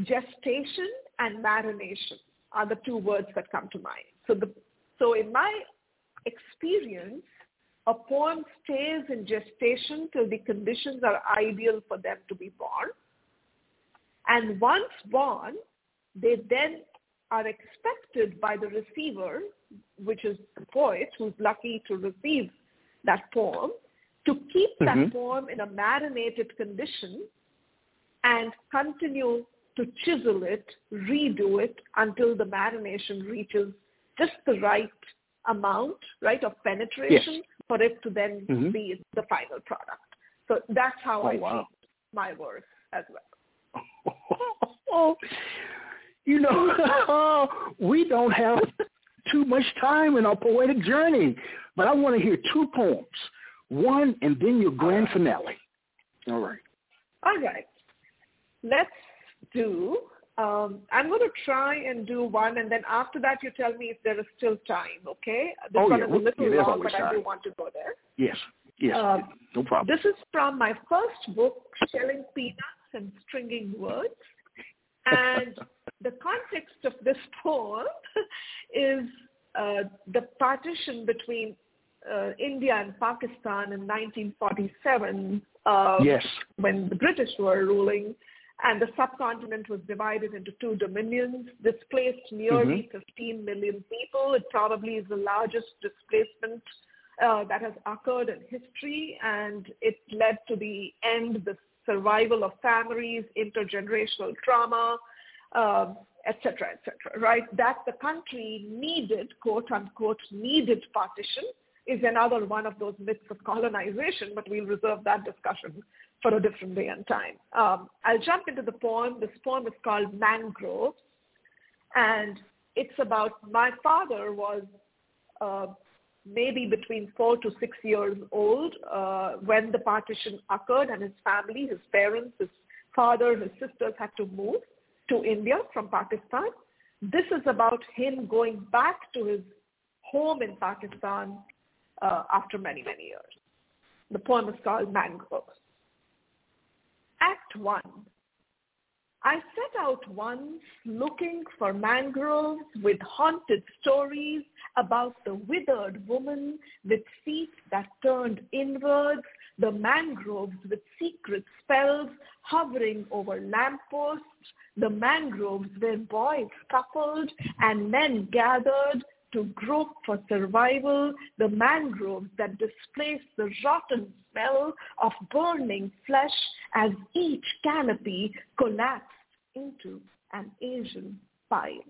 gestation and marination are the two words that come to mind. So in my experience, a poem stays in gestation till the conditions are ideal for them to be born. And once born, they then are expected by the receiver, which is the poet who's lucky to receive that poem, to keep that poem in a marinated condition and continue to chisel it, redo it, until the marination reaches just the right amount, right, of penetration for it to then be the final product. So that's how I treat my work. as well. You know, we don't have too much time in our poetic journey, but I want to hear two poems, one and then your grand finale. All right. All right. Let's do, I'm going to try and do one, and then after that you tell me if there is still time, okay? This one is a little long, but I do want to go there. Yes, yes, no problem. This is from my first book, Shelling Peanuts and Stringing Words. And the context of this poem is the partition between India and Pakistan in 1947, yes, when the British were ruling, and the subcontinent was divided into two dominions, displaced nearly 15 million people. It probably is the largest displacement that has occurred in history, and it led to the end, the survival of families, intergenerational trauma, etc., etc., right? That the country needed, quote unquote, needed partition is another one of those myths of colonization, but we'll reserve that discussion for a different day and time. I'll jump into the poem. This poem is called Mangrove, and it's about my father was maybe between 4 to 6 years old when the partition occurred, and his family, his parents, his father, his sisters had to move to India from Pakistan. This is about him going back to his home in Pakistan after many, many years. The poem is called Mangrove. Act 1. I set out once looking for mangroves with haunted stories about the withered woman with feet that turned inwards, the mangroves with secret spells hovering over lampposts, the mangroves where boys coupled and men gathered to grope for survival, the mangroves that displace the rotten smell of burning flesh as each canopy collapsed into an Asian pile.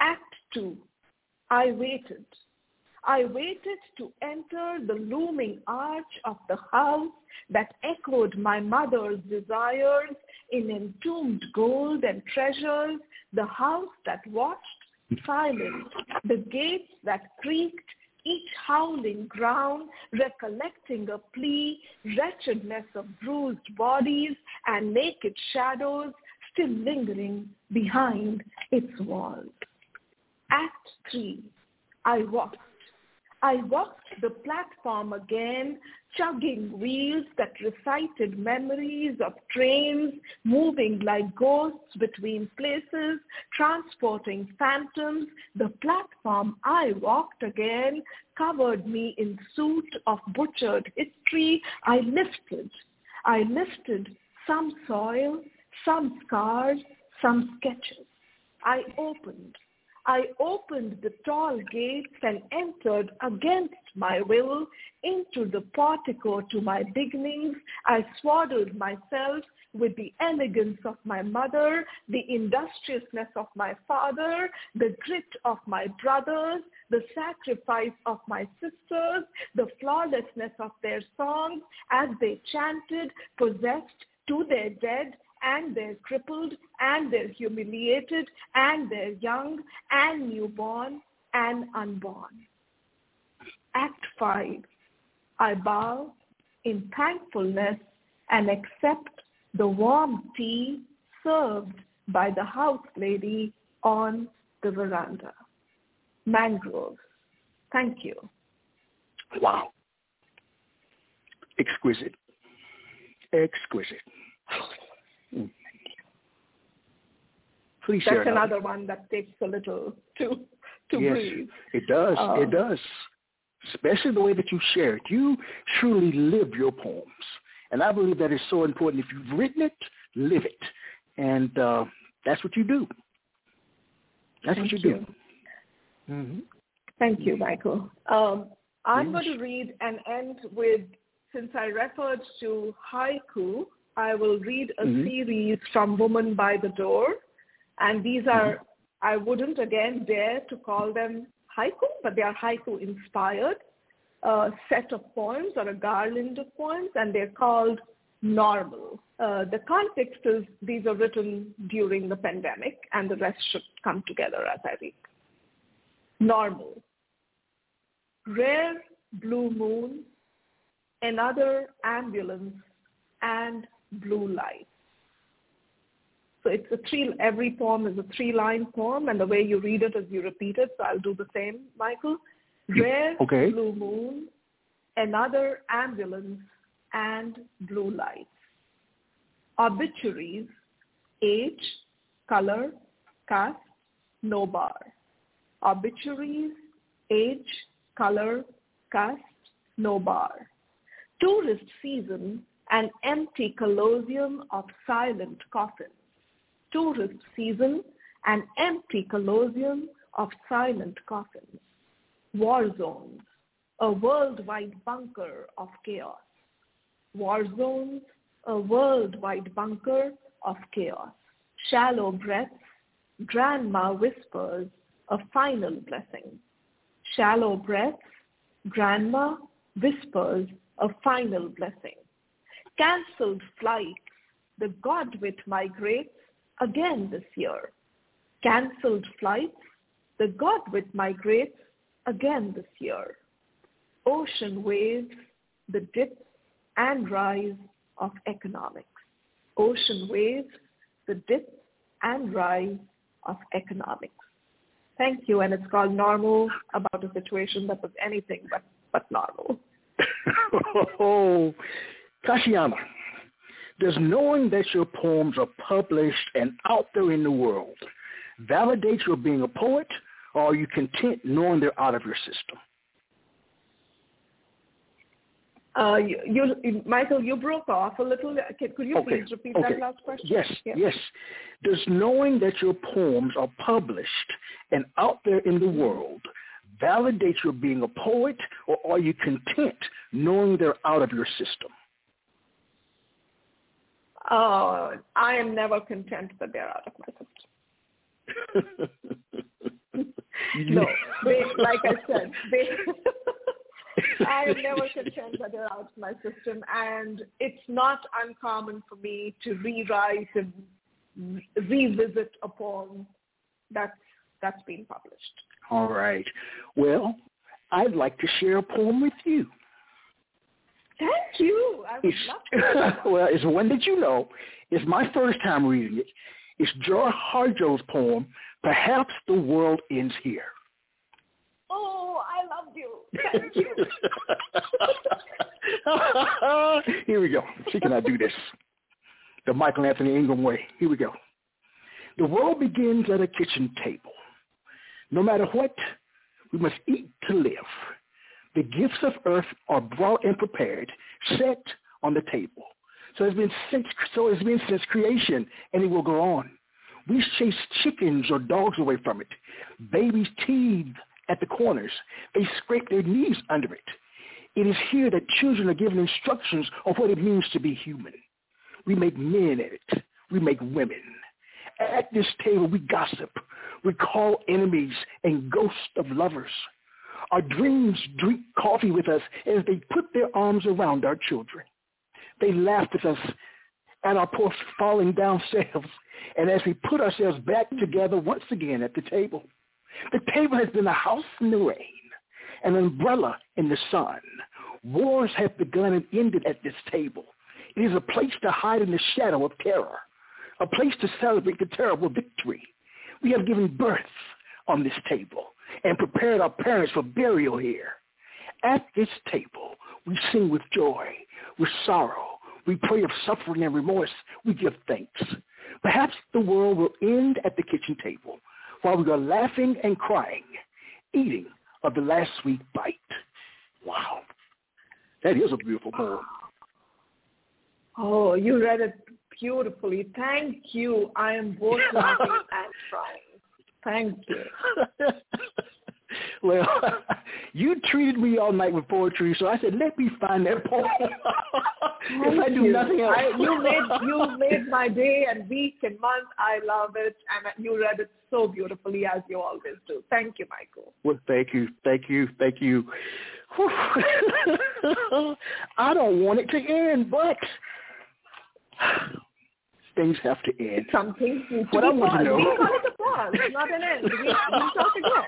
Act 2. I waited. I waited to enter the looming arch of the house that echoed my mother's desires in entombed gold and treasures, the house that watched silent, the gates that creaked, each howling ground, recollecting a plea, wretchedness of bruised bodies and naked shadows still lingering behind its walls. Act 3. I walked. I walked the platform again, chugging wheels that recited memories of trains, moving like ghosts between places, transporting phantoms. The platform I walked again covered me in soot of butchered history. I lifted some soil, some scars, some sketches. I opened the tall gates and entered against my will into the portico to my beginnings. I swaddled myself with the elegance of my mother, the industriousness of my father, the grit of my brothers, the sacrifice of my sisters, the flawlessness of their songs as they chanted, possessed to their dead, and their crippled, and their humiliated, and their young, and newborn, and unborn. Act 5. I bow in thankfulness and accept the warm tea served by the house lady on the veranda. Mangroves. Thank you. Wow. Exquisite. Exquisite. Please share. That's another one that takes a little to breathe. It does. It does. Especially the way that you share it. You truly live your poems. And I believe that is so important. If you've written it, live it. And that's what you do. That's what you do. Mm-hmm. Thank you, Michael. I'm going to read and end with, since I referred to haiku, I will read a series from Woman by the Door, and these are, I wouldn't again dare to call them haiku, but they are haiku-inspired set of poems or a garland of poems, and they're called normal. The context is these are written during the pandemic, and the rest should come together as I read. Normal. Rare blue moon, another ambulance, and blue light. So it's every poem is a three-line poem, and the way you read it is you repeat it, so I'll do the same, Michael. Rare blue moon, another ambulance, and blue light. Obituaries, age, color, caste, no bar. Obituaries, age, color, caste, no bar. Tourist season, an empty colosseum of silent coffins. Tourist season, an empty colosseum of silent coffins. War zones, a worldwide bunker of chaos. War zones, a worldwide bunker of chaos. Shallow breaths, grandma whispers a final blessing. Shallow breaths, grandma whispers a final blessing. Cancelled flights, the Godwit migrates again this year. Cancelled flights, the Godwit migrates again this year. Ocean waves, the dip and rise of economics. Ocean waves, the dip and rise of economics. Thank you, and it's called Normal, about a situation that was anything but normal. Oh, Kashiana, does knowing that your poems are published and out there in the world validate your being a poet, or are you content knowing they're out of your system? Michael, you broke off a little. Could you please repeat that last question? Yes. Does knowing that your poems are published and out there in the world validate your being a poet, or are you content knowing they're out of your system? I am never content that they're out of my system. No, like I said, I am never content that they're out of my system, and it's not uncommon for me to rewrite and revisit a poem that's been published. All right. Well, I'd like to share a poem with you. Thank you. I would love to. Well, it's one that you know. It's my first time reading it. It's Joy Harjo's poem, Perhaps the World Ends Here. Oh, I love you. Thank you. Here we go. She cannot do this. The Michael Anthony Ingram way. Here we go. The world begins at a kitchen table. No matter what, we must eat to live. The gifts of earth are brought and prepared, set on the table. So it's been since creation, and it will go on. We chase chickens or dogs away from it. Babies teethe at the corners. They scrape their knees under it. It is here that children are given instructions on what it means to be human. We make men at it. We make women. At this table, we gossip. We call enemies and ghosts of lovers. Our dreams drink coffee with us as they put their arms around our children. They laugh with us at our poor falling down selves, and as we put ourselves back together once again at the table. The table has been a house in the rain, an umbrella in the sun. Wars have begun and ended at this table. It is a place to hide in the shadow of terror, a place to celebrate the terrible victory. We have given birth on this table and prepared our parents for burial here. At this table, we sing with joy, with sorrow. We pray of suffering and remorse. We give thanks. Perhaps the world will end at the kitchen table while we are laughing and crying, eating of the last sweet bite. Wow. That is a beautiful poem. Oh, you read it beautifully. Thank you. I am both laughing and crying. Thank you. Well, you treated me all night with poetry, so I said, let me find that poem. If I do nothing else. You made my day and week and month. I love it, and you read it so beautifully, as you always do. Thank you, Michael. Well, thank you. I don't want it to end, but Things have to end. Something needs to be paused. We call it a pause, not an end. We talk again.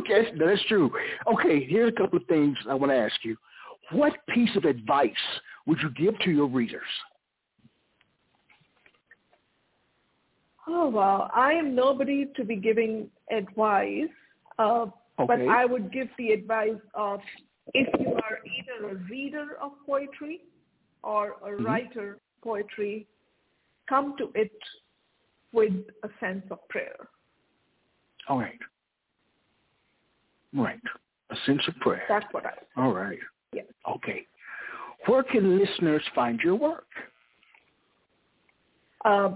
Okay, no, that's true. Okay, here's a couple of things I want to ask you. What piece of advice would you give to your readers? Oh, wow. I am nobody to be giving advice, okay. But I would give the advice of if you are either a reader of poetry or a writer of poetry, come to it with a sense of prayer. All right. Right. A sense of prayer. That's what I would say. All right. Yes. Okay. Where can listeners find your work? My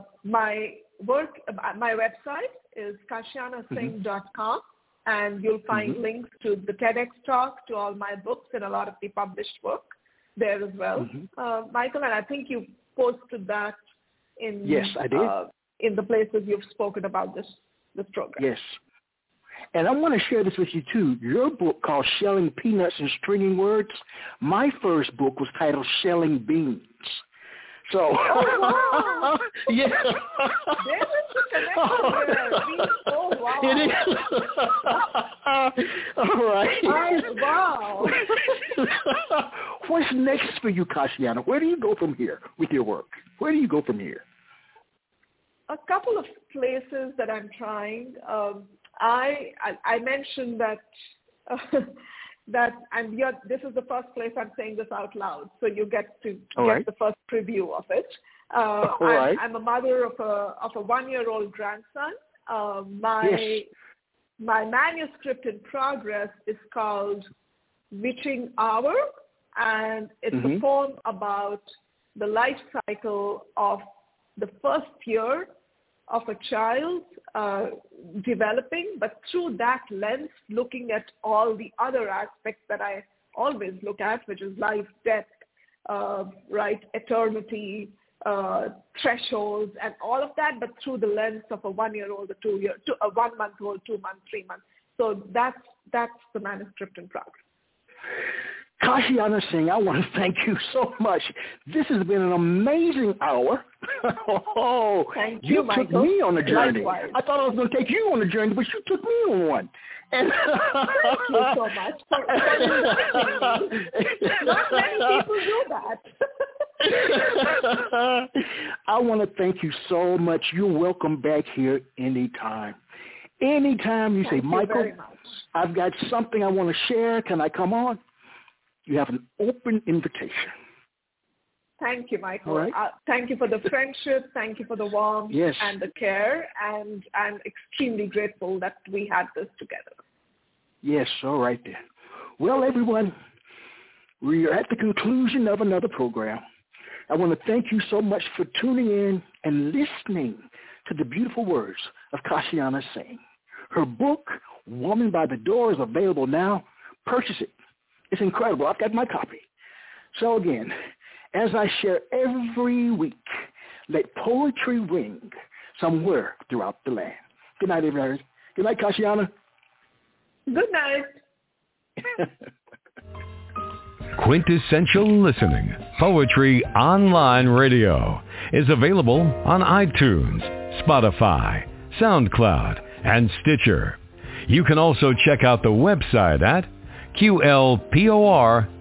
website is kashianasingh.com, and you'll find links to the TEDx talk, to all my books, and a lot of the published work there as well. Michael, and I think you posted that in yes, I did. In the places you've spoken about this program. Yes. And I want to share this with you, too. Your book called Shelling Peanuts and Stringing Words, my first book was titled Shelling Beans. So, oh, wow. Yeah. There is the connection there. Oh, wow. It is. All right. Wow. What's next for you, Kashiana? Where do you go from here with your work? Where do you go from here? A couple of places that I'm trying. I mentioned that... this is the first place I'm saying this out loud, so you get to get the first preview of it. I'm a mother of a 1-year-old grandson. My manuscript in progress is called Witching Hour, and it's a poem about the life cycle of the first year of a child developing, but through that lens, looking at all the other aspects that I always look at, which is life, death, eternity, thresholds, and all of that, but through the lens of a 1-year-old, a 1-month-old, 2-month, 3-month. So that's the manuscript in progress. Kashiana Singh, I want to thank you so much. This has been an amazing hour. Thank you, Michael. You took me on a journey. Likewise. I thought I was going to take you on a journey, but you took me on one. And thank you so much. Not many people do that. I want to thank you so much. You're welcome back here anytime. Anytime you say, Michael, I've got something I want to share. Can I come on? You have an open invitation. Thank you, Michael. Right. Thank you for the friendship. Thank you for the warmth and the care. And I'm extremely grateful that we had this together. Yes, all right then. Well, everyone, we are at the conclusion of another program. I want to thank you so much for tuning in and listening to the beautiful words of Kashiana Singh. Her book, Woman by the Door, is available now. Purchase it. It's incredible. I've got my copy. So again, as I share every week, let poetry ring somewhere throughout the land. Good night, everybody. Good night, Kashiana. Good night. Quintessential Listening, Poetry Online Radio, is available on iTunes, Spotify, SoundCloud, and Stitcher. You can also check out the website at QLPOR.com.